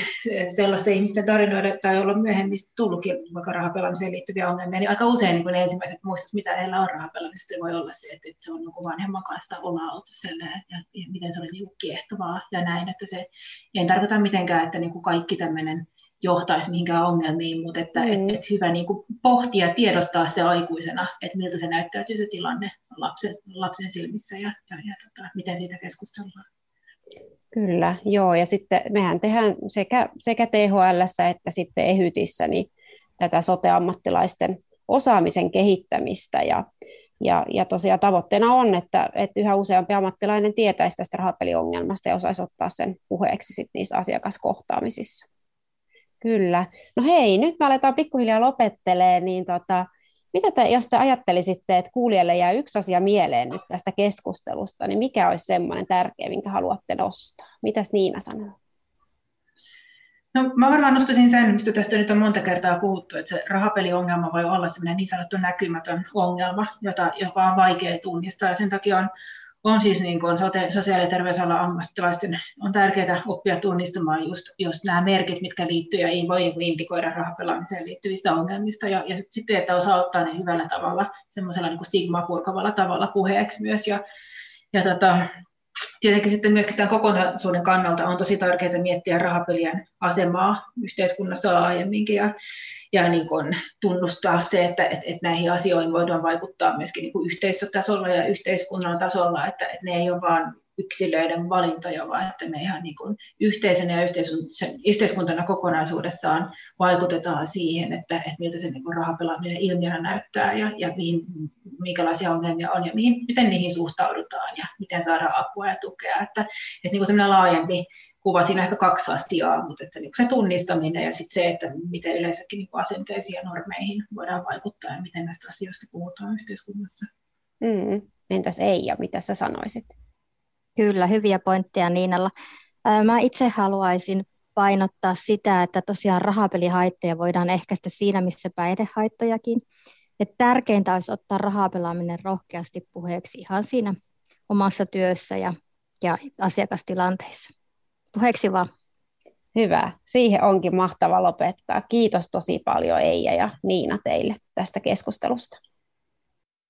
sellaisten ihmisten tarinoiden, tai joilla on myöhemmin tullutkin vaikka rahapelaamiseen liittyviä ongelmia, niin aika usein niin kuin ne ensimmäiset muistot, mitä heillä on rahapelaamisesta, voi olla se, että se on niin kuin vanhemman kanssa ollaan oltu sellainen, ja miten se oli niin kuin kiehtovaa ja näin. Että se, en tarkoita mitenkään, että niin kuin kaikki tämmöinen johtaisi mihinkään ongelmiin, mutta että, mm. et, et hyvä niin kuin pohtia ja tiedostaa se aikuisena, että miltä se näyttäytyy se tilanne lapsen, lapsen silmissä ja, ja, ja tota, miten siitä keskustellaan. Kyllä, joo, ja sitten mehän tehdään sekä, sekä T H L:ssä että sitten EHYTissä niin tätä sote-ammattilaisten osaamisen kehittämistä ja, ja, ja tosiaan tavoitteena on, että, että yhä useampi ammattilainen tietäisi tästä rahapeliongelmasta ja osaisi ottaa sen puheeksi sitten niissä asiakaskohtaamisissa. Kyllä. No hei, nyt me aletaan pikkuhiljaa lopettelemaan, niin tota, mitä te, jos te ajattelisitte, että kuulijalle jää yksi asia mieleen nyt tästä keskustelusta, niin mikä olisi semmoinen tärkeä, minkä haluatte nostaa? Mitäs Niina sanoo? No mä varmaan nostaisin sen, mistä tästä nyt on monta kertaa puhuttu, että se rahapeliongelma voi olla sellainen niin sanottu näkymätön ongelma, jota, joka on vaikea tunnistaa. Ja sen takia on, on siis niin kuin sote, sosiaali- ja terveysalan ammattilaisten on tärkeää oppia tunnistamaan just, just nämä merkit, mitkä liittyy ja ei voi indikoida rahapelaamiseen liittyvistä ongelmista. Ja, ja sitten, että osaa ottaa ne hyvällä tavalla, semmoisella niin kuin stigmaa purkavalla tavalla puheeksi myös. Ja, ja tota, tietenkin sitten myöskin tämän kokonaisuuden kannalta on tosi tärkeää miettiä rahapelien asemaa yhteiskunnassa laajemminkin ja, ja niin kuin tunnustaa se, että et, et näihin asioihin voidaan vaikuttaa myöskin niin kuin yhteisötasolla ja yhteiskunnan tasolla, että et ne ei ole vain yksilöiden valintoja, vaan että me ihan niin kuin yhteisönä ja yhteiskuntana kokonaisuudessaan vaikutetaan siihen, että, että miltä se niin kuin rahapelaaminen ilmiönä näyttää ja, ja mihin, minkälaisia ongelmia on ja mihin, miten niihin suhtaudutaan ja miten saadaan apua ja tukea. Että, että niin kuin sellainen laajempi kuva, siinä on ehkä kaksi asiaa, mutta että niin kuin se tunnistaminen ja sitten se, että miten yleensäkin niin kuin asenteisiin ja normeihin voidaan vaikuttaa ja miten näistä asioista puhutaan yhteiskunnassa. Mm. Entäs Eija, mitä sä sanoisit? Kyllä, hyviä pointteja Niinalla. Mä itse haluaisin painottaa sitä, että tosiaan rahapelihaittoja voidaan ehkäistä siinä, missä päihdehaittojakin. Et tärkeintä olisi ottaa rahapelaaminen rohkeasti puheeksi ihan siinä omassa työssä ja, ja asiakastilanteissa. Puheeksi vaan. Hyvä. Siihen onkin mahtava lopettaa. Kiitos tosi paljon Eija ja Niina teille tästä keskustelusta.